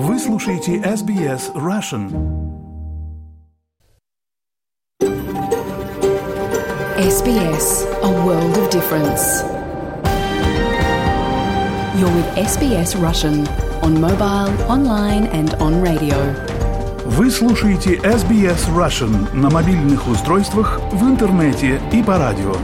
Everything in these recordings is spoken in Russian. Вы слушаете SBS Russian. SBS, a world of difference. You're with SBS Russian on mobile, online and on radio. Вы слушаете SBS Russian на мобильных устройствах, в интернете и по радио.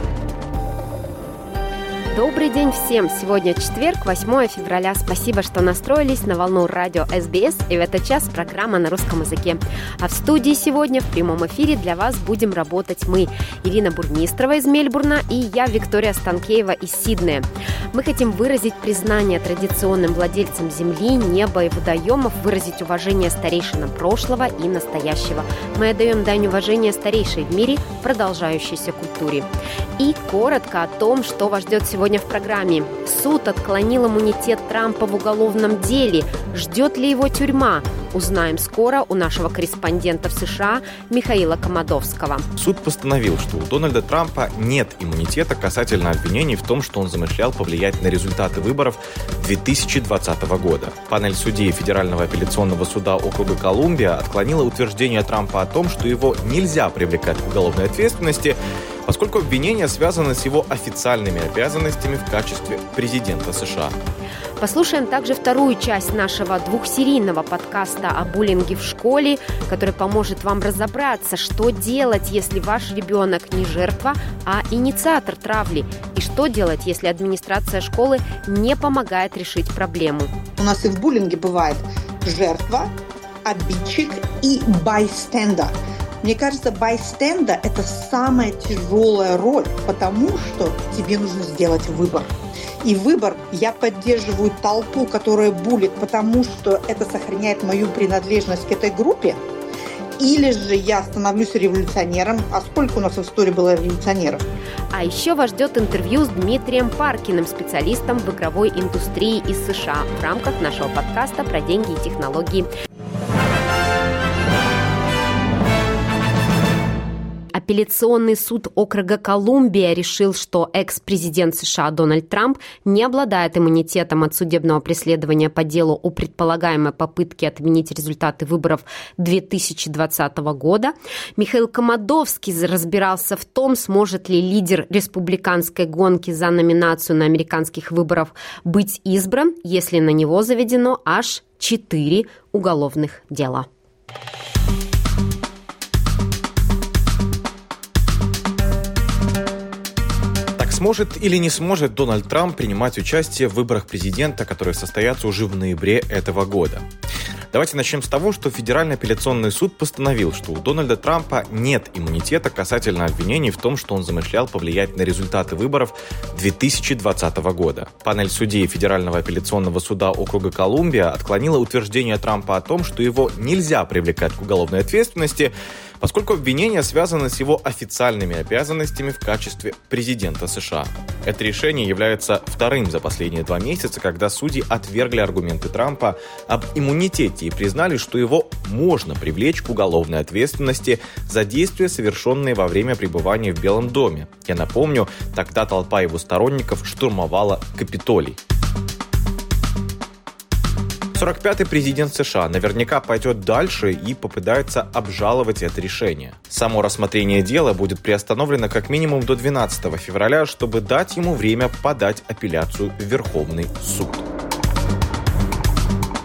Добрый день всем! Сегодня четверг, 8 февраля. Спасибо, что настроились на волну радио SBS. И в этот час программа на русском языке. А в студии сегодня в прямом эфире для вас будем работать мы. Ирина Бурмистрова из Мельбурна и я, Виктория Станкеева из Сиднея. Мы хотим выразить признание традиционным владельцам земли, неба и водоемов, выразить уважение старейшинам прошлого и настоящего. Мы отдаем дань уважения старейшей в мире продолжающейся культуре. И коротко о том, что вас ждет сегодня. Сегодня в программе. Суд отклонил иммунитет Трампа в уголовном деле. Ждет ли его тюрьма? Узнаем скоро у нашего корреспондента в США Михаила Комадовского. Суд постановил, что у Дональда Трампа нет иммунитета касательно обвинений в том, что он замышлял повлиять на результаты выборов 2020 года. Панель судей Федерального апелляционного суда округа Колумбия отклонила утверждение Трампа о том, что его нельзя привлекать к уголовной ответственности, поскольку обвинения связаны с его официальными обязанностями в качестве президента США. Послушаем также вторую часть нашего двухсерийного подкаста о буллинге в школе, который поможет вам разобраться, что делать, если ваш ребенок не жертва, а инициатор травли, и что делать, если администрация школы не помогает решить проблему. У нас и в буллинге бывает жертва, обидчик и байстендер. Мне кажется, байстендер – это самая тяжелая роль, потому что тебе нужно сделать выбор. И выбор – я поддерживаю толпу, которая булит, потому что это сохраняет мою принадлежность к этой группе, или же я становлюсь революционером. А сколько у нас в истории было революционеров? А еще вас ждет интервью с Дмитрием Паркиным, специалистом в игровой индустрии из США, в рамках нашего подкаста про деньги и технологии. Апелляционный суд округа Колумбия решил, что экс-президент США Дональд Трамп не обладает иммунитетом от судебного преследования по делу о предполагаемой попытке отменить результаты выборов 2020 года. Михаил Комадовский разбирался в том, сможет ли лидер республиканской гонки за номинацию на американских выборах быть избран, если на него заведено аж 4 уголовных дела. Сможет или не сможет Дональд Трамп принимать участие в выборах президента, которые состоятся уже в ноябре этого года? Давайте начнем с того, что Федеральный апелляционный суд постановил, что у Дональда Трампа нет иммунитета касательно обвинений в том, что он замышлял повлиять на результаты выборов 2020 года. Панель судей Федерального апелляционного суда округа Колумбия отклонила утверждение Трампа о том, что его нельзя привлекать к уголовной ответственности, поскольку обвинения связаны с его официальными обязанностями в качестве президента США. Это решение является вторым за последние 2 месяца, когда судьи отвергли аргументы Трампа об иммунитете и признали, что его можно привлечь к уголовной ответственности за действия, совершенные во время пребывания в Белом доме. Я напомню, тогда толпа его сторонников штурмовала Капитолий. 45-й президент США наверняка пойдет дальше и попытается обжаловать это решение. Само рассмотрение дела будет приостановлено как минимум до 12 февраля, чтобы дать ему время подать апелляцию в Верховный суд.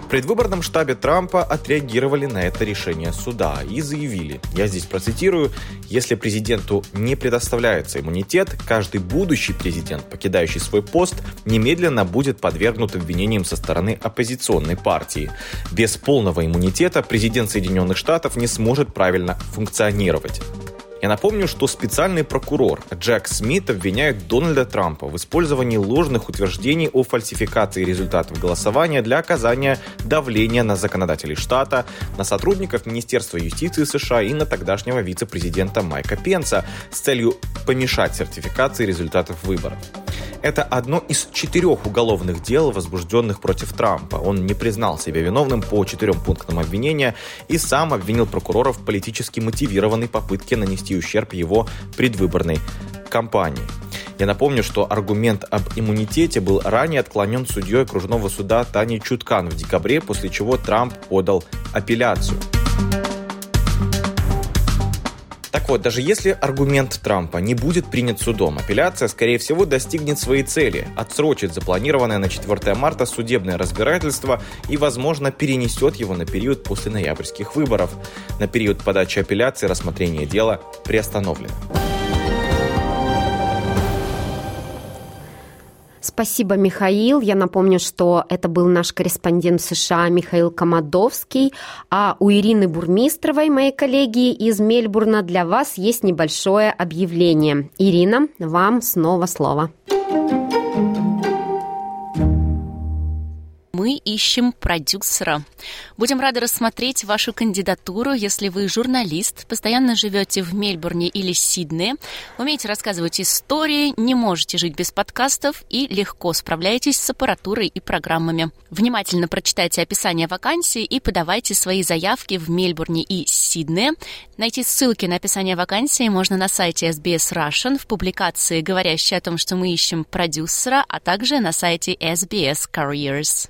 В предвыборном штабе Трампа отреагировали на это решение суда и заявили, я здесь процитирую, «Если президенту не предоставляется иммунитет, каждый будущий президент, покидающий свой пост, немедленно будет подвергнут обвинениям со стороны оппозиционной партии. Без полного иммунитета президент Соединенных Штатов не сможет правильно функционировать». Я напомню, что специальный прокурор Джек Смит обвиняет Дональда Трампа в использовании ложных утверждений о фальсификации результатов голосования для оказания давления на законодателей штата, на сотрудников Министерства юстиции США и на тогдашнего вице-президента Майка Пенса с целью помешать сертификации результатов выборов. Это одно из 4 уголовных дел, возбужденных против Трампа. Он не признал себя виновным по 4 пунктам обвинения и сам обвинил прокуроров в политически мотивированной попытке нанести ущерб его предвыборной кампании. Я напомню, что аргумент об иммунитете был ранее отклонен судьей окружного суда Таней Чуткан в декабре, после чего Трамп подал апелляцию. Так вот, даже если аргумент Трампа не будет принят судом, апелляция, скорее всего, достигнет своей цели – отсрочит запланированное на 4 марта судебное разбирательство и, возможно, перенесет его на период после ноябрьских выборов. На период подачи апелляции рассмотрение дела приостановлено. Спасибо, Михаил. Я напомню, что это был наш корреспондент США Михаил Комадовский. А у Ирины Бурмистровой, моей коллеги из Мельбурна, для вас есть небольшое объявление. Ирина, вам снова слово. Мы ищем продюсера. Будем рады рассмотреть вашу кандидатуру, если вы журналист, постоянно живете в Мельбурне или Сиднее, умеете рассказывать истории, не можете жить без подкастов и легко справляетесь с аппаратурой и программами. Внимательно прочитайте описание вакансии и подавайте свои заявки в Мельбурне и Сиднее. Найти ссылки на описание вакансии можно на сайте SBS Russian в публикации, говорящей о том, что мы ищем продюсера, а также на сайте SBS Careers.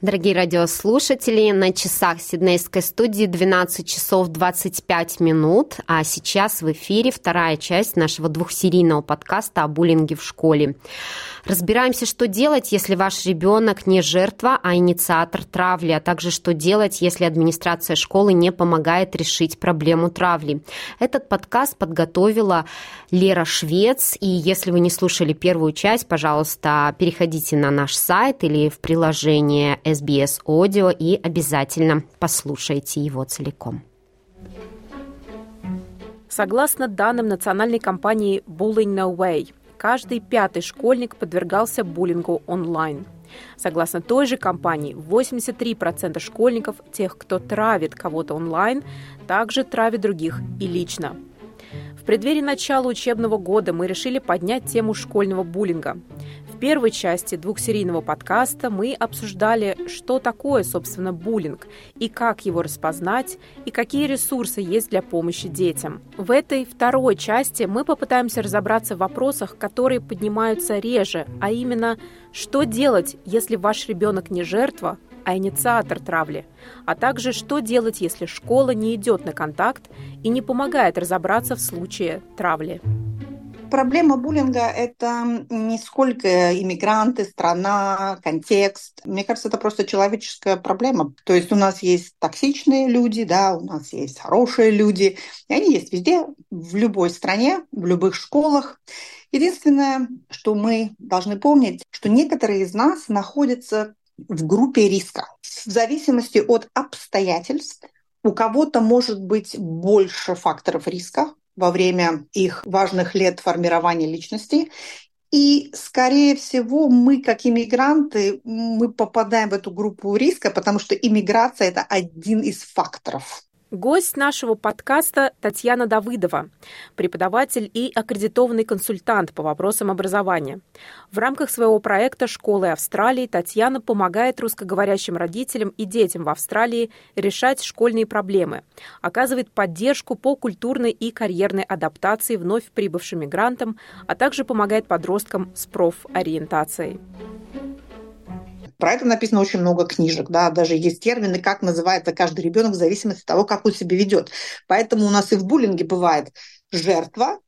Дорогие радиослушатели, на часах Сиднейской студии 12 часов 25 минут, а сейчас в эфире вторая часть нашего двухсерийного подкаста о буллинге в школе. Разбираемся, что делать, если ваш ребенок не жертва, а инициатор травли, а также что делать, если администрация школы не помогает решить проблему травли. Этот подкаст подготовила Лера Швец, и если вы не слушали первую часть, пожалуйста, переходите на наш сайт или в приложение SBS Audio и обязательно послушайте его целиком. Согласно данным национальной компании Bullying. No Way!, каждый 5-й школьник подвергался буллингу онлайн. Согласно той же компании, 83% школьников, тех, кто травит кого-то онлайн, также травит других и лично. В преддверии начала учебного года мы решили поднять тему школьного буллинга. В первой части двухсерийного подкаста мы обсуждали, что такое, собственно, буллинг, и как его распознать, и какие ресурсы есть для помощи детям. В этой второй части мы попытаемся разобраться в вопросах, которые поднимаются реже, а именно, что делать, если ваш ребенок не жертва, а инициатор травли, а также что делать, если школа не идет на контакт и не помогает разобраться в случае травли. Проблема буллинга – это не сколько иммигранты, страна, контекст. Мне кажется, это просто человеческая проблема. То есть у нас есть токсичные люди, да, у нас есть хорошие люди. И они есть везде, в любой стране, в любых школах. Единственное, что мы должны помнить, что некоторые из нас находятся в группе риска. В зависимости от обстоятельств у кого-то может быть больше факторов риска во время их важных лет формирования личности. И, скорее всего, мы, как иммигранты, мы попадаем в эту группу риска, потому что иммиграция – это один из факторов. Гость нашего подкаста Татьяна Давыдова, преподаватель и аккредитованный консультант по вопросам образования. В рамках своего проекта «Школы Австралии» Татьяна помогает русскоговорящим родителям и детям в Австралии решать школьные проблемы, оказывает поддержку по культурной и карьерной адаптации вновь прибывшим мигрантам, а также помогает подросткам с профориентацией. Про это написано очень много книжек, да, даже есть термины, как называется каждый ребенок в зависимости от того, как он себя ведет. Поэтому у нас и в буллинге бывает жертва,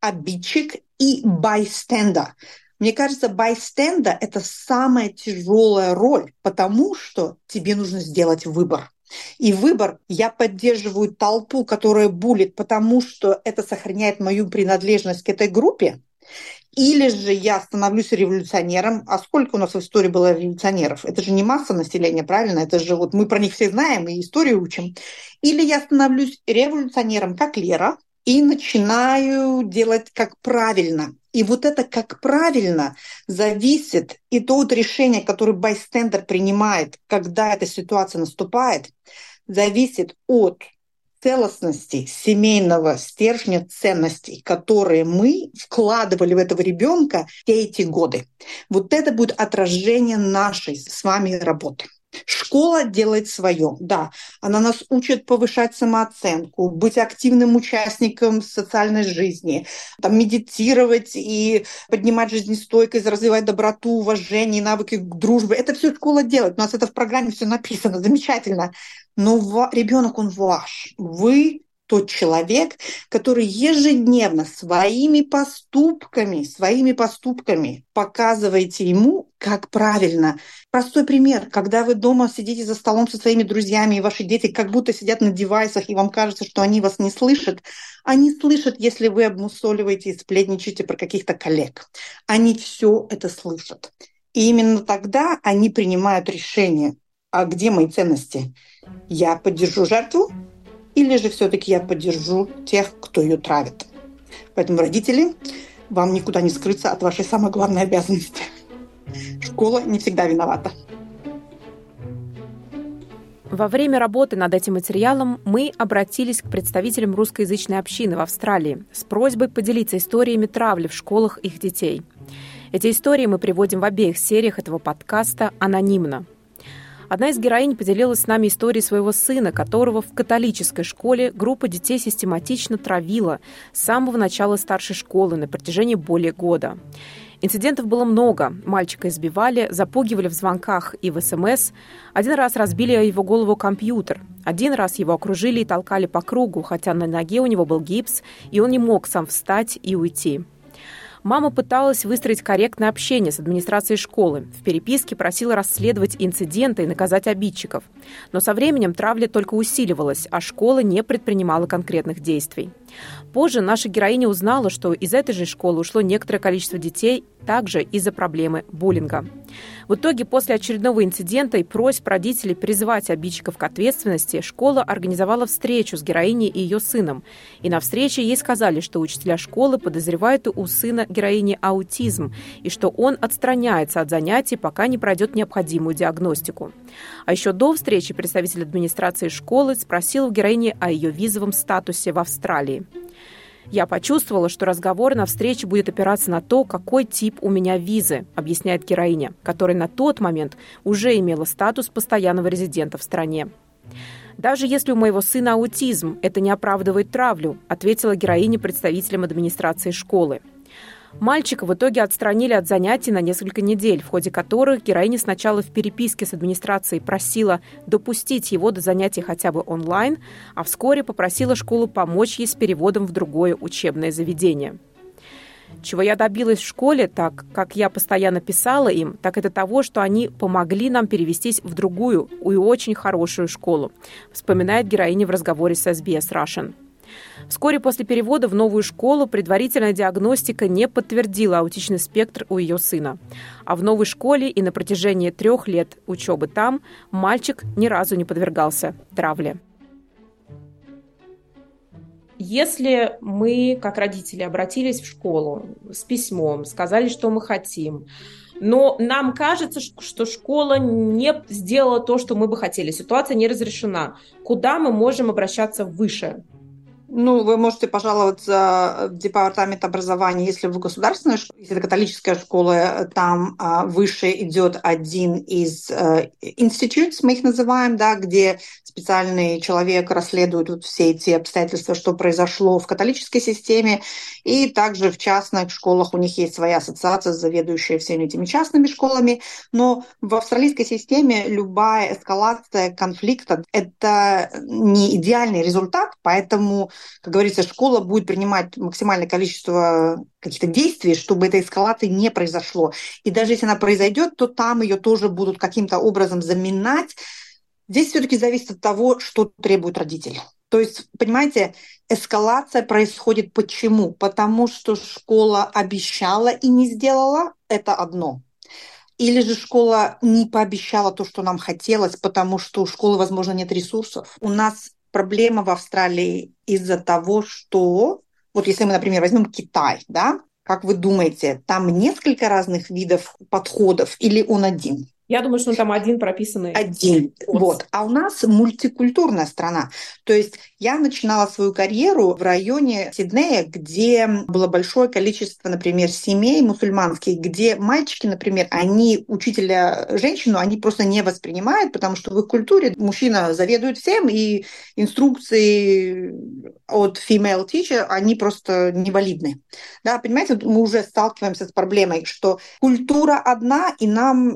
обидчик и байстендер. Мне кажется, байстендер – это самая тяжелая роль, потому что тебе нужно сделать выбор. И выбор – я поддерживаю толпу, которая буллит, потому что это сохраняет мою принадлежность к этой группе, или же я становлюсь революционером. А сколько у нас в истории было революционеров? Это же не масса населения, правильно? Это же вот мы про них все знаем и историю учим. Или я становлюсь революционером, как Лера, и начинаю делать как правильно. И вот это как правильно зависит и то от решения, которое байстендер принимает, когда эта ситуация наступает, зависит от целостности семейного стержня ценностей, которые мы вкладывали в этого ребенка все эти годы. Вот это будет отражение нашей с вами работы. Школа делает свое, да. Она нас учит повышать самооценку, быть активным участником социальной жизни, там, медитировать и поднимать жизнестойкость, развивать доброту, уважение, навыки к дружбе. Это все школа делает. У нас это в программе все написано, замечательно. Но ребенок, он ваш. Вы тот человек, который ежедневно своими поступками показываете ему, как правильно. Простой пример. Когда вы дома сидите за столом со своими друзьями, и ваши дети как будто сидят на девайсах, и вам кажется, что они вас не слышат. Они слышат, если вы обмусоливаете и сплетничаете про каких-то коллег. Они все это слышат. И именно тогда они принимают решение, а где мои ценности? Я поддержу жертву? Или же все-таки я поддержу тех, кто ее травит. Поэтому, родители, вам никуда не скрыться от вашей самой главной обязанности. Школа не всегда виновата. Во время работы над этим материалом мы обратились к представителям русскоязычной общины в Австралии с просьбой поделиться историями травли в школах их детей. Эти истории мы приводим в обеих сериях этого подкаста анонимно. Одна из героинь поделилась с нами историей своего сына, которого в католической школе группа детей систематично травила с самого начала старшей школы на протяжении более года. Инцидентов было много. Мальчика избивали, запугивали в звонках и в СМС. Один раз разбили его голову компьютер. Один раз его окружили и толкали по кругу, хотя на ноге у него был гипс, и он не мог сам встать и уйти. Мама пыталась выстроить корректное общение с администрацией школы. В переписке просила расследовать инциденты и наказать обидчиков. Но со временем травля только усиливалась, а школа не предпринимала конкретных действий. Позже наша героиня узнала, что из этой же школы ушло некоторое количество детей, также из-за проблемы буллинга. В итоге, после очередного инцидента и просьб родителей призывать обидчиков к ответственности, школа организовала встречу с героиней и ее сыном. И на встрече ей сказали, что учителя школы подозревают у сына героини аутизм, и что он отстраняется от занятий, пока не пройдет необходимую диагностику. А еще до встречи представитель администрации школы спросил у героини о ее визовом статусе в Австралии. «Я почувствовала, что разговор на встрече будет опираться на то, какой тип у меня визы», объясняет героиня, которая на тот момент уже имела статус постоянного резидента в стране. «Даже если у моего сына аутизм, это не оправдывает травлю», ответила героиня представителям администрации школы. Мальчика в итоге отстранили от занятий на несколько недель, в ходе которых героиня сначала в переписке с администрацией просила допустить его до занятий хотя бы онлайн, а вскоре попросила школу помочь ей с переводом в другое учебное заведение. «Чего я добилась в школе, так как я постоянно писала им, так это того, что они помогли нам перевестись в другую и очень хорошую школу», вспоминает героиня в разговоре с SBS Russian. Вскоре после перевода в новую школу предварительная диагностика не подтвердила аутичный спектр у ее сына. А в новой школе и на протяжении 3 лет учебы там мальчик ни разу не подвергался травле. Если мы, как родители, обратились в школу с письмом, сказали, что мы хотим, но нам кажется, что школа не сделала то, что мы бы хотели, ситуация не разрешена, куда мы можем обращаться выше? Вы можете пожаловаться в департамент образования, если вы государственная школа, если это католическая школа, там выше идет один из институтов, мы их называем, да, где специальный человек расследует все эти обстоятельства, что произошло в католической системе, и также в частных школах у них есть своя ассоциация, заведующая всеми этими частными школами, но в австралийской системе любая эскалация конфликта – это не идеальный результат, поэтому как говорится, школа будет принимать максимальное количество каких-то действий, чтобы этой эскалации не произошло. И даже если она произойдет, то там ее тоже будут каким-то образом заминать. Здесь все-таки зависит от того, что требует родитель. То есть, понимаете, эскалация происходит почему? Потому что школа обещала и не сделала – это одно. Или же школа не пообещала то, что нам хотелось, потому что у школы, возможно, нет ресурсов. У нас проблема в Австралии из-за того, что... Вот если мы, например, возьмем Китай, да? Как вы думаете, там несколько разных видов подходов или он один? Я думаю, что он там один прописанный. Один, вот. А у нас мультикультурная страна. То есть я начинала свою карьеру в районе Сиднея, где было большое количество, например, семей мусульманских, где мальчики, например, они учителя женщину, они просто не воспринимают, потому что в их культуре мужчина заведует всем, и инструкции от female teacher, они просто невалидны. Да, понимаете, мы уже сталкиваемся с проблемой, что культура одна, и нам...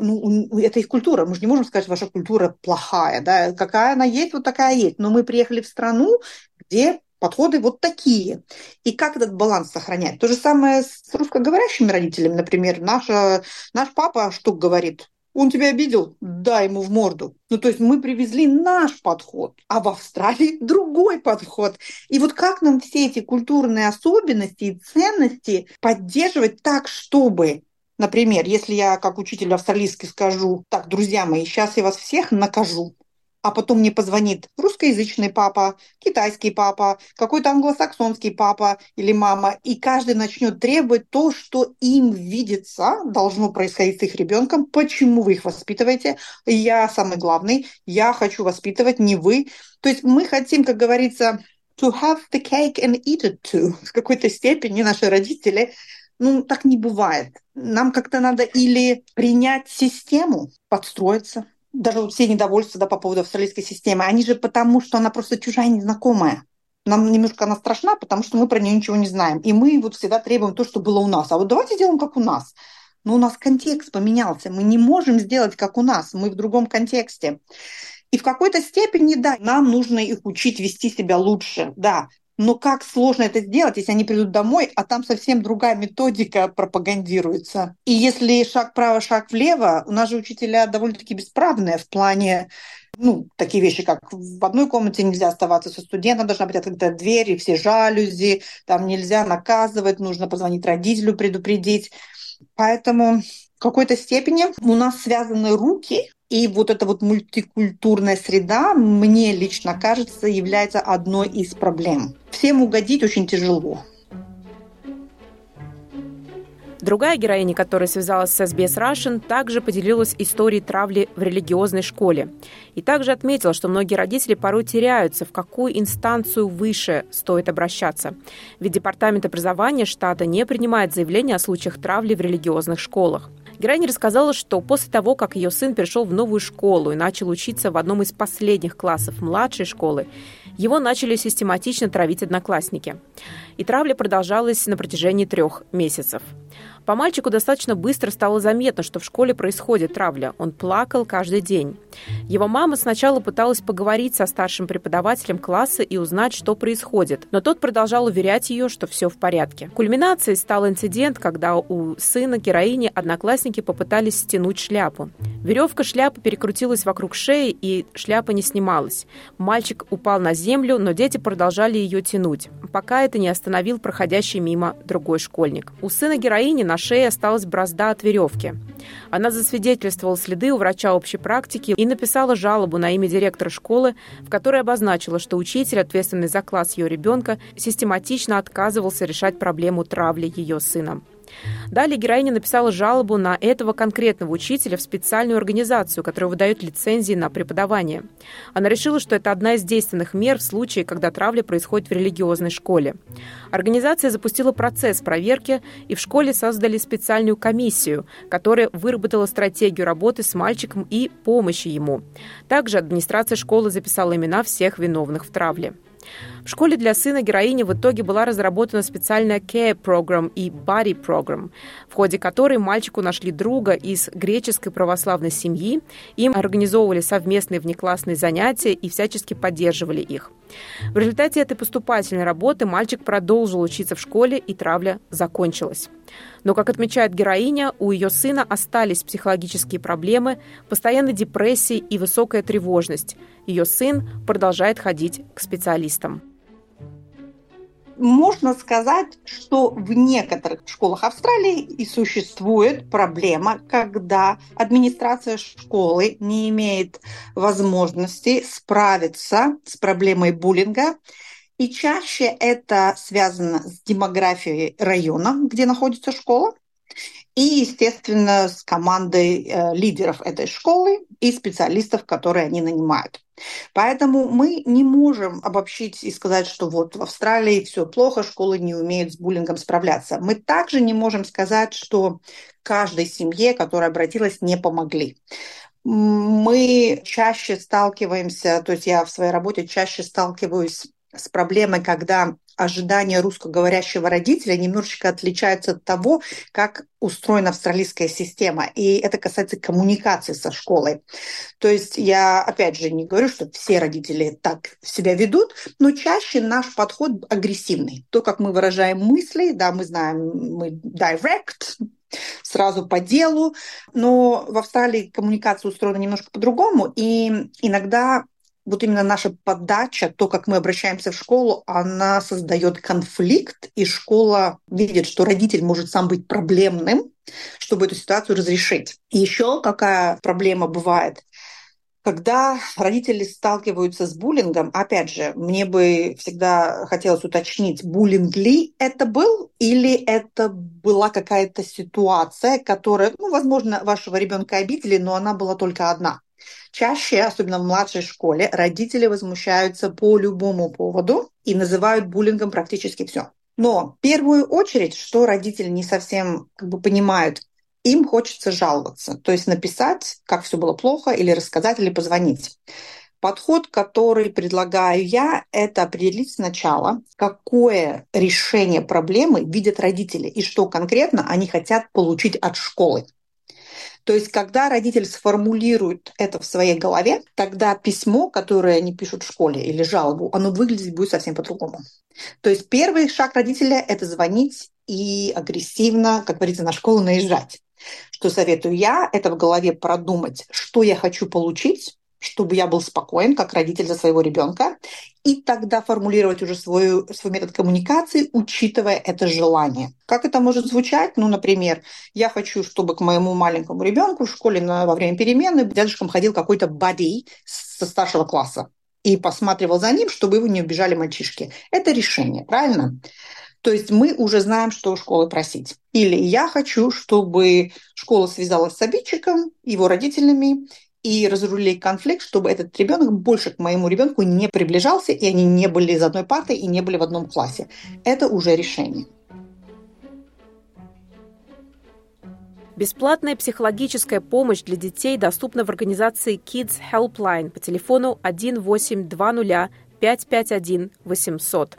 это их культура. Мы же не можем сказать, ваша культура плохая. Да? Какая она есть, вот такая есть. Но мы приехали в страну, где подходы вот такие. И как этот баланс сохранять? То же самое с русскоговорящими родителями. Например, наш папа что говорит? Он тебя обидел? Дай ему в морду. Ну, то есть мы привезли наш подход, а в Австралии другой подход. И вот как нам все эти культурные особенности и ценности поддерживать так, чтобы... Например, если я как учитель австралийский скажу: так, друзья мои, сейчас я вас всех накажу, а потом мне позвонит русскоязычный папа, китайский папа, какой-то англосаксонский папа или мама, и каждый начнет требовать то, что им видится, должно происходить с их ребенком, почему вы их воспитываете, я самый главный, я хочу воспитывать, не вы. То есть мы хотим, как говорится, to have the cake and eat it too. В какой-то степени наши родители... Ну, так не бывает. Нам как-то надо или принять систему, подстроиться. Даже вот все недовольства, да, по поводу австралийской системы, они же потому, что она просто чужая, незнакомая. Нам немножко она страшна, потому что мы про нее ничего не знаем. И мы вот всегда требуем то, что было у нас. А вот давайте сделаем, как у нас. Но у нас контекст поменялся. Мы не можем сделать, как у нас. Мы в другом контексте. И в какой-то степени, да, нам нужно их учить вести себя лучше, да. Но как сложно это сделать, если они придут домой, а там совсем другая методика пропагандируется. И если шаг вправо, шаг влево, у нас же учителя довольно-таки бесправные в плане, ну, такие вещи, как в одной комнате нельзя оставаться со студентом, должна быть открыта дверь, и все жалюзи, там нельзя наказывать, нужно позвонить родителю, предупредить. Поэтому в какой-то степени у нас связаны руки, и вот эта вот мультикультурная среда, мне лично кажется, является одной из проблем. Всем угодить очень тяжело. Другая героиня, которая связалась с SBS Russian, также поделилась историей травли в религиозной школе. И также отметила, что многие родители порой теряются, в какую инстанцию выше стоит обращаться. Ведь Департамент образования штата не принимает заявления о случаях травли в религиозных школах. Героиня рассказала, что после того, как ее сын перешел в новую школу и начал учиться в одном из последних классов младшей школы, его начали систематично травить одноклассники. И травля продолжалась на протяжении 3 месяцев. По мальчику достаточно быстро стало заметно, что в школе происходит травля. Он плакал каждый день. Его мама сначала пыталась поговорить со старшим преподавателем класса и узнать, что происходит. Но тот продолжал уверять ее, что все в порядке. Кульминацией стал инцидент, когда у сына героини одноклассники попытались стянуть шляпу. Веревка шляпы перекрутилась вокруг шеи, и шляпа не снималась. Мальчик упал на землю, но дети продолжали ее тянуть, пока это не остановил проходящий мимо другой школьник. У сына героини на шее осталась бразда от веревки. Она засвидетельствовала следы у врача общей практики и написала жалобу на имя директора школы, в которой обозначила, что учитель, ответственный за класс ее ребенка, систематично отказывался решать проблему травли ее сыном. Далее героиня написала жалобу на этого конкретного учителя в специальную организацию, которая выдает лицензии на преподавание. Она решила, что это одна из действенных мер в случае, когда травля происходит в религиозной школе. Организация запустила процесс проверки, и в школе создали специальную комиссию, которая выработала стратегию работы с мальчиком и помощи ему. Также администрация школы записала имена всех виновных в травле. В школе для сына героини в итоге была разработана специальная Care Program и Body Program, в ходе которой мальчику нашли друга из греческой православной семьи, им организовывали совместные внеклассные занятия и всячески поддерживали их. В результате этой поступательной работы мальчик продолжил учиться в школе, и травля закончилась. Но, как отмечает героиня, у ее сына остались психологические проблемы, постоянная депрессия и высокая тревожность. Ее сын продолжает ходить к специалистам. Можно сказать, что в некоторых школах Австралии и существует проблема, когда администрация школы не имеет возможности справиться с проблемой буллинга. И чаще это связано с демографией района, где находится школа, и, естественно, с командой лидеров этой школы и специалистов, которые они нанимают. Поэтому мы не можем обобщить и сказать, что вот в Австралии все плохо, школы не умеют с буллингом справляться. Мы также не можем сказать, что каждой семье, которая обратилась, не помогли. Мы чаще сталкиваемся, то есть я в своей работе чаще сталкиваюсь с проблемой, когда ожидания русскоговорящего родителя немножечко отличаются от того, как устроена австралийская система. И это касается коммуникации со школой. То есть я, опять же, не говорю, что все родители так себя ведут, но чаще наш подход агрессивный. То, как мы выражаем мысли, да, мы знаем, мы direct, сразу по делу, но в Австралии коммуникация устроена немножко по-другому, и иногда вот именно наша подача, то, как мы обращаемся в школу, она создает конфликт, и школа видит, что родитель может сам быть проблемным, чтобы эту ситуацию разрешить. И еще какая проблема бывает? Когда родители сталкиваются с буллингом, опять же, мне бы всегда хотелось уточнить, буллинг ли это был, или это была какая-то ситуация, которая, ну, возможно, вашего ребенка обидели, но она была только одна. Чаще, особенно в младшей школе, родители возмущаются по любому поводу и называют буллингом практически все. Но в первую очередь, что родители не совсем понимают, им хочется жаловаться, то есть написать, как все было плохо, или рассказать, или позвонить. Подход, который предлагаю я, это определить сначала, какое решение проблемы видят родители и что конкретно они хотят получить от школы. То есть когда родитель сформулирует это в своей голове, тогда письмо, которое они пишут в школе, или жалобу, оно выглядеть будет совсем по-другому. То есть первый шаг родителя – это звонить и агрессивно, как говорится, на школу наезжать. Что советую я – это в голове продумать, что я хочу получить, чтобы я был спокоен, как родитель за своего ребенка, и тогда формулировать уже свой метод коммуникации, учитывая это желание. Как это может звучать? Ну, например, я хочу, чтобы к моему маленькому ребенку в школе во время перемены дядюшком ходил какой-то buddy со старшего класса и посматривал за ним, чтобы его не убежали мальчишки. Это решение, правильно? То есть мы уже знаем, что у школы просить. Или я хочу, чтобы школа связалась с обидчиком, его родителями, и разрулили конфликт, чтобы этот ребенок больше к моему ребенку не приближался, и они не были из одной парты и не были в одном классе. Это уже решение. Бесплатная психологическая помощь для детей доступна в организации Kids Helpline по телефону 1820 551 800.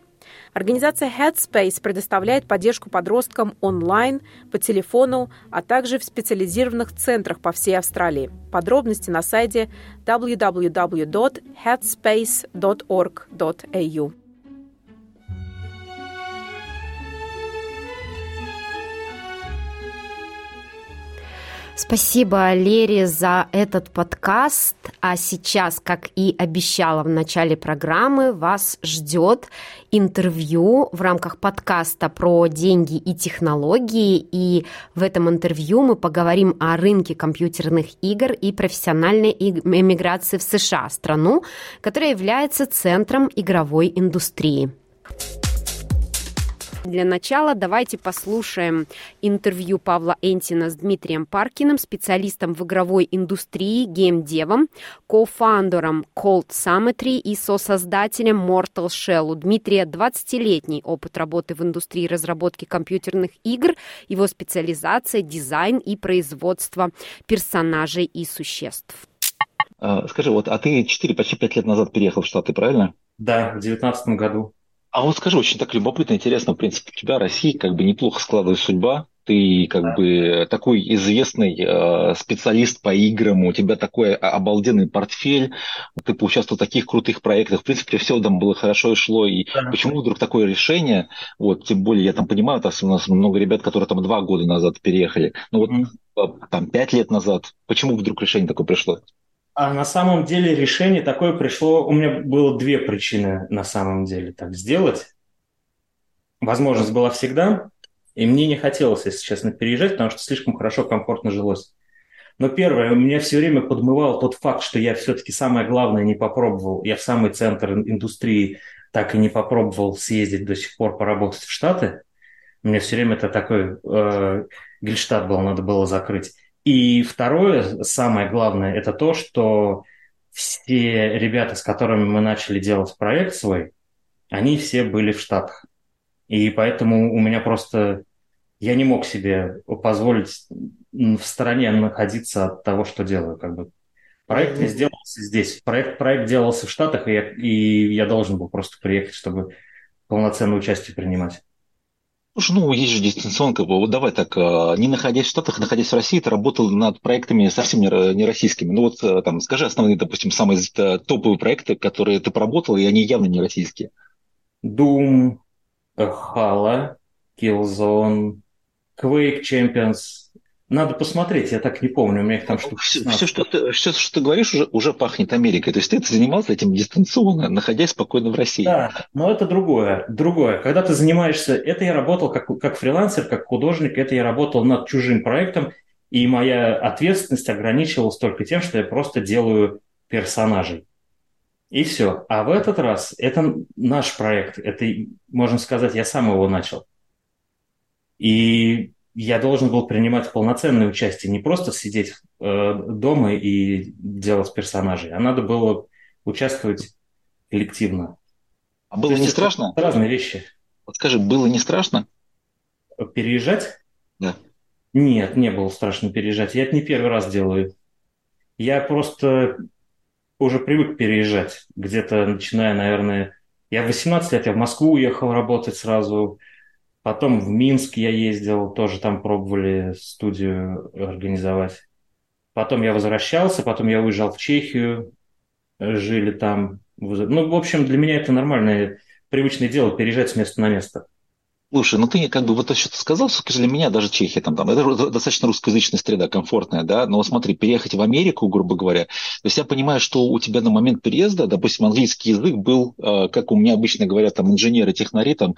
Организация Headspace предоставляет поддержку подросткам онлайн, по телефону, а также в специализированных центрах по всей Австралии. Подробности на сайте www.headspace.org.au. Спасибо, Лере, за этот подкаст. А сейчас, как и обещала в начале программы, вас ждет интервью в рамках подкаста про деньги и технологии. И в этом интервью мы поговорим о рынке компьютерных игр и профессиональной эмиграции в США, страну, которая является центром игровой индустрии. Для начала давайте послушаем интервью Павла Энтина с Дмитрием Паркиным, специалистом в игровой индустрии, геймдевом, кофаундером Cold Symmetry и сосоздателем Mortal Shell. У Дмитрия 20-летний опыт работы в индустрии разработки компьютерных игр, его специализация, дизайн и производство персонажей и существ. Скажи, вот, а ты 4, почти 5 лет назад переехал в Штаты, правильно? Да, в 2019 году. А вот скажи, очень так любопытно, интересно, в принципе, у тебя в России неплохо складывается судьба, ты такой известный специалист по играм, у тебя такой обалденный портфель, ты поучаствовал в таких крутых проектах, в принципе, все там было хорошо и шло, и почему вдруг такое решение, вот, тем более, я там понимаю, у нас много ребят, которые там 2 года назад переехали, но вот там 5 лет назад, почему вдруг решение такое пришло? А на самом деле решение такое пришло... У меня было 2 причины на самом деле так сделать. Возможность была всегда, и мне не хотелось, если честно, переезжать, потому что слишком хорошо, комфортно жилось. Но первое, меня все время подмывал тот факт, что я все-таки самое главное не попробовал. Я в самый центр индустрии так и не попробовал съездить до сих пор поработать в Штаты. У меня все время это такой гельштат был, надо было закрыть. И второе, самое главное, это то, что все ребята, с которыми мы начали делать проект свой, они все были в Штатах. И поэтому у меня просто... Я не мог себе позволить в стороне находиться от того, что делаю. Как бы. Проект не сделался здесь. Проект делался в Штатах, и я должен был просто приехать, чтобы полноценное участие принимать. Слушай, ну, есть же дистанционка. Вот давай так, не находясь в Штатах, находясь в России, ты работал над проектами совсем не российскими. Ну вот там скажи основные, допустим, самые топовые проекты, которые ты поработал, и они явно не российские. Doom, Halo, Killzone, Quake Champions. Надо посмотреть, я так не помню, у меня их там штука 16. Все, что ты говоришь, уже пахнет Америкой. То есть ты занимался этим дистанционно, находясь спокойно в России. Да, но это другое. Когда ты занимаешься... Это я работал как фрилансер, как художник, это я работал над чужим проектом, и моя ответственность ограничивалась только тем, что я просто делаю персонажей. И все. А в этот раз это наш проект. Это, можно сказать, я сам его начал. И... Я должен был принимать полноценное участие, не просто сидеть дома и делать персонажей, а надо было участвовать коллективно. А было не страшно? Разные вещи. Вот скажи, было не страшно? Переезжать? Да. Нет, не было страшно переезжать. Я это не первый раз делаю. Я просто уже привык переезжать. Где-то начиная, наверное... Я в 18 лет, я в Москву уехал работать сразу... Потом в Минск я ездил, тоже там пробовали студию организовать. Потом я возвращался, потом я уезжал в Чехию, жили там. Ну, в общем, для меня это нормальное, привычное дело переезжать с места на место. Слушай, ну ты как бы вот то, что ты сказал, скажи, для меня даже Чехия там, это достаточно русскоязычная среда, комфортная, да, но смотри, переехать в Америку, грубо говоря, то есть я понимаю, что у тебя на момент переезда, допустим, английский язык был, как у меня обычно говорят, там, инженеры, технари, там,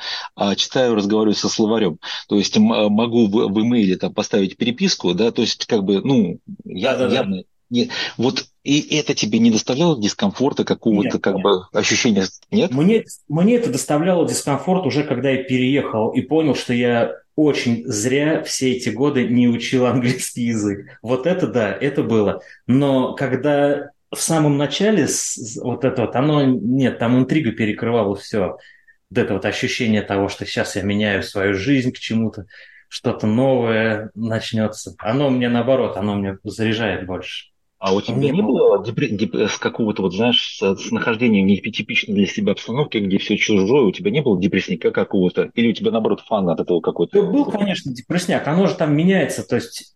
читаю, разговариваю со словарем, то есть могу в имейле там поставить переписку, да, то есть как бы, ну, явно... Нет. Вот и это тебе не доставляло дискомфорта какого-то бы ощущения? Нет? Мне это доставляло дискомфорт уже, когда я переехал и понял, что я очень зря все эти годы не учил английский язык. Вот это да, это было. Но когда в самом начале вот это вот, оно, нет, там интрига перекрывала все. Вот это вот ощущение того, что сейчас я меняю свою жизнь к чему-то, что-то новое начнется. Оно мне наоборот, оно меня заряжает больше. А у тебя не было с какого-то, вот знаешь, с нахождением нетипичной для себя обстановки, где все чужое, у тебя не было депрессника какого-то? Или у тебя, наоборот, фан от этого какой-то? Был, конечно, депрессняк. Оно же там меняется. То есть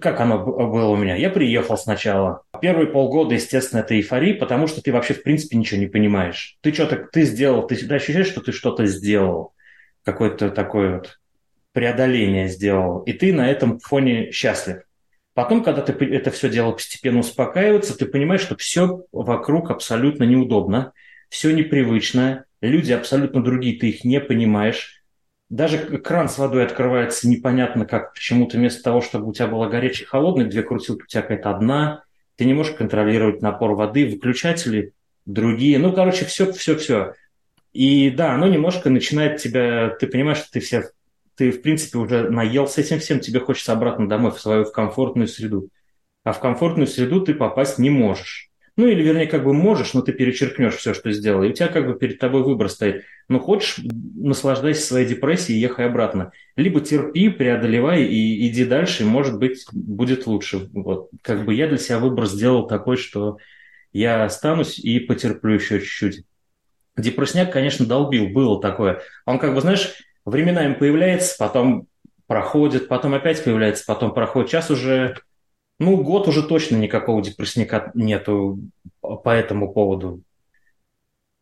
как оно было у меня? Я приехал сначала. Первые полгода, естественно, это эйфория, потому что ты вообще, в принципе, ничего не понимаешь. Ты что-то сделал, ты всегда ощущаешь, что ты что-то сделал. Какое-то такое вот преодоление сделал. И ты на этом фоне счастлив. Потом, когда ты это все дело постепенно успокаивается, ты понимаешь, что все вокруг абсолютно неудобно, все непривычно, люди абсолютно другие, ты их не понимаешь. Даже кран с водой открывается непонятно как, почему-то вместо того, чтобы у тебя была горячая и холодная, две крутилки у тебя какая-то одна, ты не можешь контролировать напор воды, выключатели другие. Ну, короче, все. И да, оно немножко начинает тебя, ты понимаешь, что ты, в принципе, уже наелся этим всем, тебе хочется обратно домой, в свою комфортную среду. А в комфортную среду ты попасть не можешь. Ну, или, вернее, как бы можешь, но ты перечеркнешь все, что сделал. И у тебя как бы перед тобой выбор стоит. Ну, хочешь, наслаждайся своей депрессией и ехай обратно. Либо терпи, преодолевай и иди дальше, и, может быть, будет лучше. Вот. Как бы я для себя выбор сделал такой, что я останусь и потерплю еще чуть-чуть. Депрессняк, конечно, долбил, было такое. Он как бы, знаешь... Времена им появляется, потом проходит, потом опять появляется, потом проходит. Сейчас уже, ну, год уже точно никакого депрессника нету по этому поводу.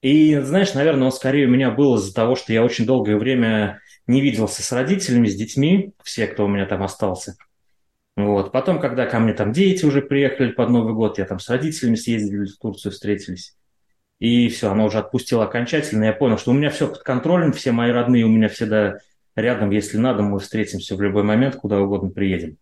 И, знаешь, наверное, он скорее у меня был из-за того, что я очень долгое время не виделся с родителями, с детьми, все, кто у меня там остался. Вот. Потом, когда ко мне там дети уже приехали под Новый год, я там с родителями съездили в Турцию, встретились. И все, оно уже отпустило окончательно. Я понял, что у меня все под контролем, все мои родные у меня всегда рядом. Если надо, мы встретимся в любой момент, куда угодно приедем.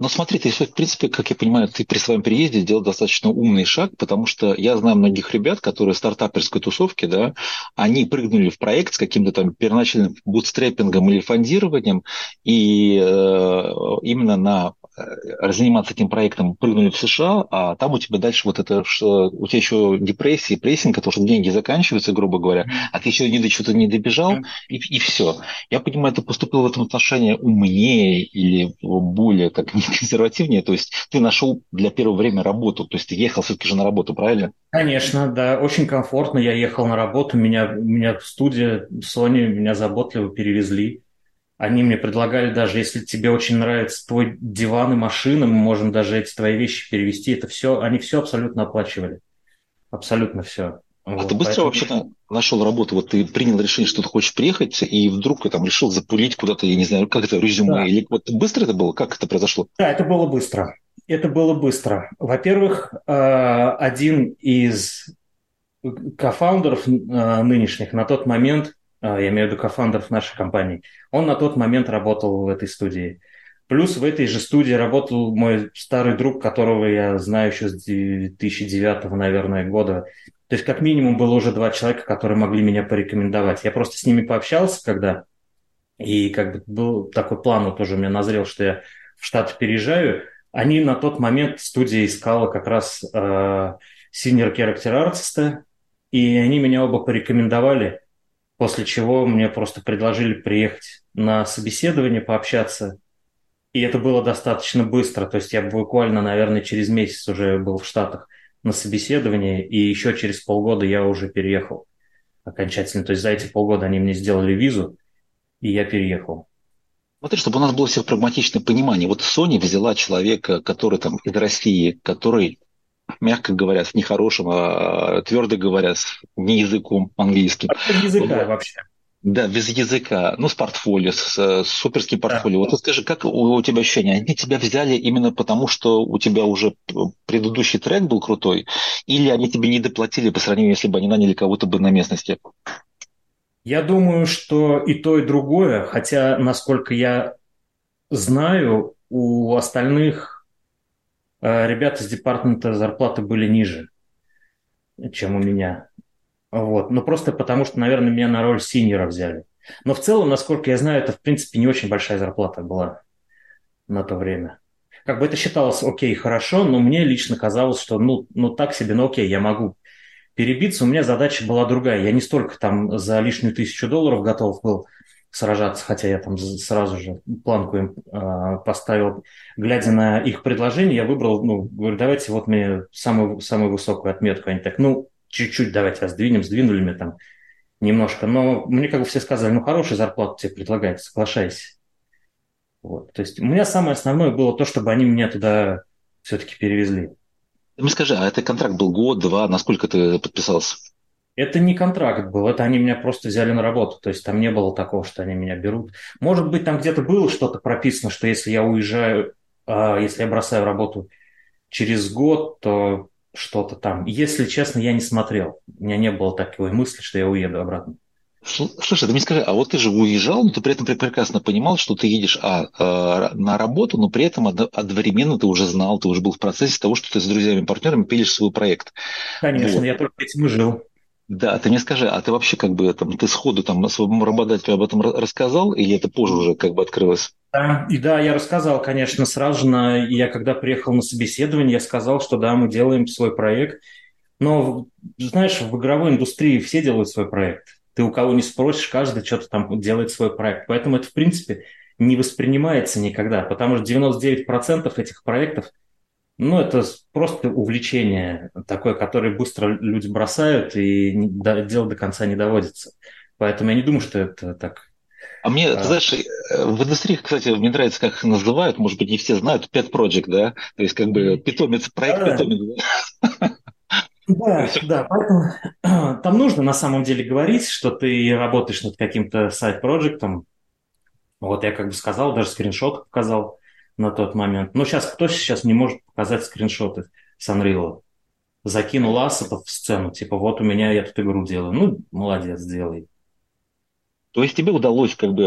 Ну смотри, ты, в принципе, как я понимаю, ты при своем переезде сделал достаточно умный шаг, потому что я знаю многих ребят, которые в стартаперской тусовке, да, они прыгнули в проект с каким-то там первоначальным бутстрепингом или фондированием, и именно заниматься этим проектом прыгнули в США, а там у тебя дальше вот это, что, у тебя еще депрессия, прессинг, потому что деньги заканчиваются, грубо говоря, а ты еще что-то не добежал, и все. Я понимаю, ты поступил в этом отношении умнее или более так консервативнее, то есть ты нашел для первого времени работу, то есть ты ехал все-таки же на работу, правильно? Конечно, да, очень комфортно я ехал на работу, меня в студии Sony, меня заботливо перевезли. Они мне предлагали даже, если тебе очень нравится твой диван и машина, мы можем даже эти твои вещи перевезти, это все, они все абсолютно оплачивали, абсолютно все. А вот, ты быстро вообще-то нашел работу, вот ты принял решение, что ты хочешь приехать, и вдруг там решил запулить куда-то, я не знаю, как это, резюме, да. Или вот быстро это было, как это произошло? Да, это было быстро, Во-первых, один из кофаундеров нынешних на тот момент, я имею в виду кофаундеров нашей компании, он на тот момент работал в этой студии. Плюс в этой же студии работал мой старый друг, которого я знаю еще с 2009, наверное, года. То есть как минимум было уже два человека, которые могли меня порекомендовать. Я просто с ними пообщался когда, и как бы был такой план, вот уже у меня назрел, что я в Штаты переезжаю. Они на тот момент, студия искала как раз senior character artist, и они меня оба порекомендовали, после чего мне просто предложили приехать на собеседование, пообщаться. И это было достаточно быстро, то есть я буквально, наверное, через месяц уже был в Штатах на собеседовании, и еще через полгода я уже переехал окончательно. То есть за эти полгода они мне сделали визу, и я переехал. Смотри, чтобы у нас было все прагматичное понимание. Вот Sony взяла человека, который там из России, который, мягко говоря, с нехорошим, а твердо говоря, с не языком английским. Без языка вообще. Да, без языка, ну, с портфолио, с суперским портфолио. Да. Вот скажи, как у тебя ощущения? Они тебя взяли именно потому, что у тебя уже предыдущий трек был крутой, или они тебе не доплатили по сравнению, если бы они наняли кого-то бы на местности? Я думаю, что и то, и другое, хотя, насколько я знаю, у остальных ребят из департамента зарплаты были ниже, чем у меня. Вот. Но просто потому, что, наверное, меня на роль синьора взяли. Но в целом, насколько я знаю, это, в принципе, не очень большая зарплата была на то время. Как бы это считалось, окей, хорошо, но мне лично казалось, что ну так себе, ну окей, я могу перебиться. У меня задача была другая. Я не столько там за лишнюю $1000 готов был сражаться, хотя я там сразу же планку им поставил. Глядя на их предложение, я выбрал, говорю, давайте вот мне самую высокую отметку. Они так, чуть-чуть давайте сдвинем, сдвинули меня там немножко. Но мне как бы все сказали, хорошая зарплата тебе предлагается, соглашайся. Вот. То есть у меня самое основное было то, чтобы они меня туда все-таки перевезли. Мне скажи, а это контракт был год, два, насколько ты подписался? Это не контракт был, это они меня просто взяли на работу. То есть там не было такого, что они меня берут. Может быть, там где-то было что-то прописано, что если я уезжаю, если я бросаю работу через год, то... что-то там. Если честно, я не смотрел. У меня не было такой мысли, что я уеду обратно. Слушай, ты мне скажи, а вот ты же уезжал, но ты при этом прекрасно понимал, что ты едешь на работу, но при этом одновременно ты уже знал, ты уже был в процессе того, что ты с друзьями, партнерами пилишь свой проект. Конечно, вот. Я только этим и жил. Да, ты мне скажи, а ты вообще ты сходу своему работодателю об этом рассказал, или это позже уже открылось? Да, я рассказал, конечно, сразу же. Я когда приехал на собеседование, я сказал, что да, мы делаем свой проект. Но, знаешь, в игровой индустрии все делают свой проект. Ты у кого не спросишь, каждый что-то там делает свой проект. Поэтому это, в принципе, не воспринимается никогда, потому что 99% этих проектов, это просто увлечение такое, которое быстро люди бросают, и дело до конца не доводится. Поэтому я не думаю, что это так. А мне, знаешь, в индустрии, кстати, мне нравится, как их называют, может быть, не все знают, Pet Project, да? То есть питомец, проект-питомец. Да, поэтому там нужно на самом деле говорить, что ты работаешь над каким-то сайт-проджектом. Вот я сказал, даже скриншот показал на тот момент. Но сейчас кто сейчас не может показать скриншоты с Unreal? Закинул ассетов в сцену, вот у меня, я тут игру делаю. Молодец, делай. То есть тебе удалось, как бы,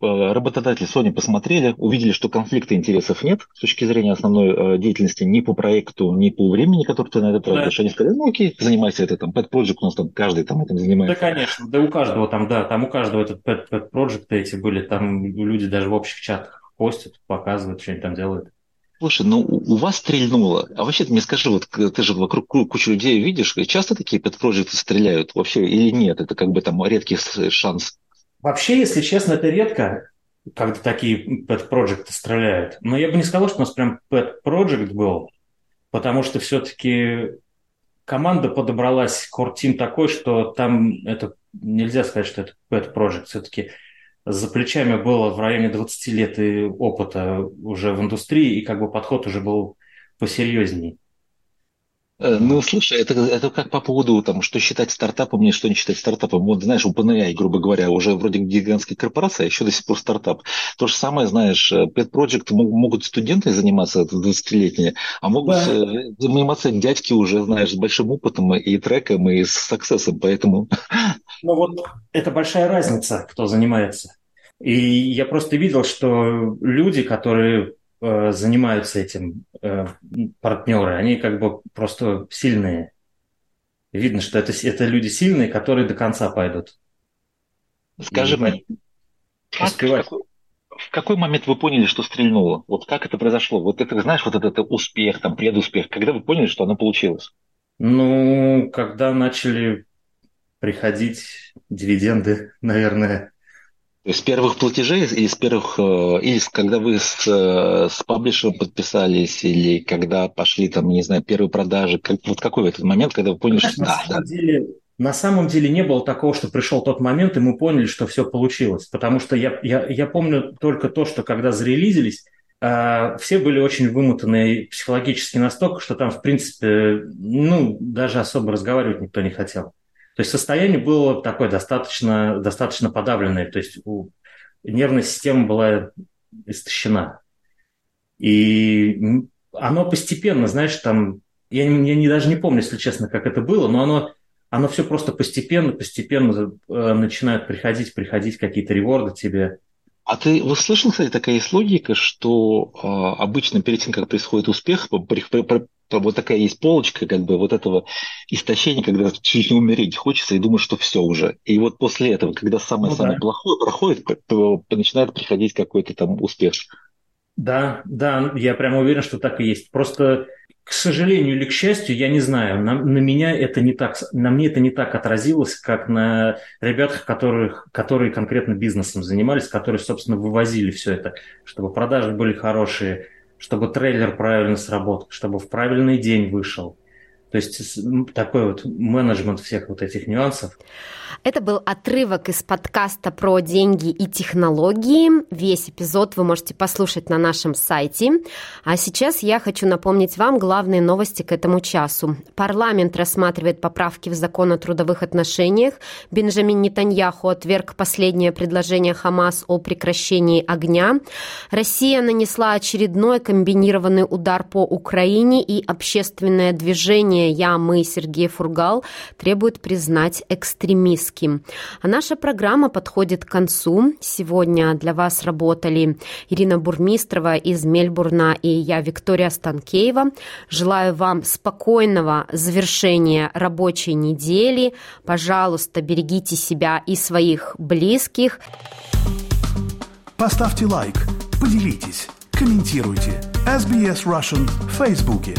работодатели Sony посмотрели, увидели, что конфликта интересов нет с точки зрения основной деятельности ни по проекту, ни по времени, который ты на это тратишь. Да. Они сказали, ну окей, занимайся это там, pet project у нас там, каждый там этим занимается. Да, конечно, да у каждого там, да, там у каждого этот pet project эти были, там люди даже в общих чатах постят, показывают, что они там делают. Слушай, ну у вас стрельнуло. А вообще-то мне скажи, вот ты же вокруг кучу людей видишь, часто такие подпроекты стреляют вообще или нет? Это как бы там редкий шанс. Вообще, если честно, это редко, когда такие пэт-проджекты стреляют. Но я бы не сказал, что у нас прям пэт-проджект был, потому что все-таки команда подобралась, кор-тим такой, что там это нельзя сказать, что это пэт-проджект. Все-таки за плечами было в районе 20 лет и опыта уже в индустрии, и как бы подход уже был посерьезней. Ну, слушай, это как по поводу, там, что считать стартапом, и что не считать стартапом. Вот, знаешь, у OpenAI, грубо говоря, уже вроде гигантская корпорация, а еще до сих пор стартап. То же самое, знаешь, Pet Project могут студенты заниматься 20-летние, а могут заниматься дядьки уже, знаешь, с большим опытом и треком, и с саксессом, поэтому... Ну вот это большая разница, кто занимается. И я просто видел, что люди, которые... занимаются этим партнеры, они как бы просто сильные. Видно, что это люди сильные, которые до конца пойдут. Скажи мне, в какой момент вы поняли, что стрельнуло? Вот как это произошло? Вот это, знаешь, вот это успех, там, предуспех. Когда вы поняли, что оно получилось? Ну, когда начали приходить дивиденды, наверное. С первых платежей или с первых, или когда вы с паблишером подписались, или когда пошли там, не знаю, первые продажи, как, вот какой этот момент, когда вы поняли, что на самом деле не было такого, что пришел тот момент, и мы поняли, что все получилось. Потому что я помню только то, что когда зарелизились, все были очень вымотаны психологически настолько, что там, в принципе, ну, даже особо разговаривать никто не хотел. То есть состояние было такое достаточно подавленное, то есть нервная система была истощена. И оно постепенно, знаешь, там, я даже не помню, если честно, как это было, но оно все просто постепенно начинают приходить какие-то реворды тебе. А ты вот слышал, кстати, такая есть логика, что обычно перед тем, как происходит успех, вот такая есть полочка, как бы, вот этого истощения, когда чуть не умереть хочется и думаешь, что все уже. И вот после этого, когда самое-самое плохое проходит, то начинает приходить какой-то там успех. Да, я прямо уверен, что так и есть. Просто, к сожалению или к счастью, я не знаю, на мне это не так отразилось, как на ребятах, которые конкретно бизнесом занимались, которые, собственно, вывозили все это, чтобы продажи были хорошие, чтобы трейлер правильно сработал, чтобы в правильный день вышел. То есть такой вот менеджмент всех вот этих нюансов. Это был отрывок из подкаста про деньги и технологии. Весь эпизод вы можете послушать на нашем сайте. А сейчас я хочу напомнить вам главные новости к этому часу. Парламент рассматривает поправки в закон о трудовых отношениях. Бенджамин Нетаньяху отверг последнее предложение Хамас о прекращении огня. Россия нанесла очередной комбинированный удар по Украине, и общественное движение «Я, мы, Сергей Фургал» требует признать экстремистов. А наша программа подходит к концу. Сегодня для вас работали Ирина Бурмистрова из Мельбурна и я, Виктория Станкеева. Желаю вам спокойного завершения рабочей недели. Пожалуйста, берегите себя и своих близких. Поставьте лайк, поделитесь, комментируйте. SBS Russian в Фейсбуке.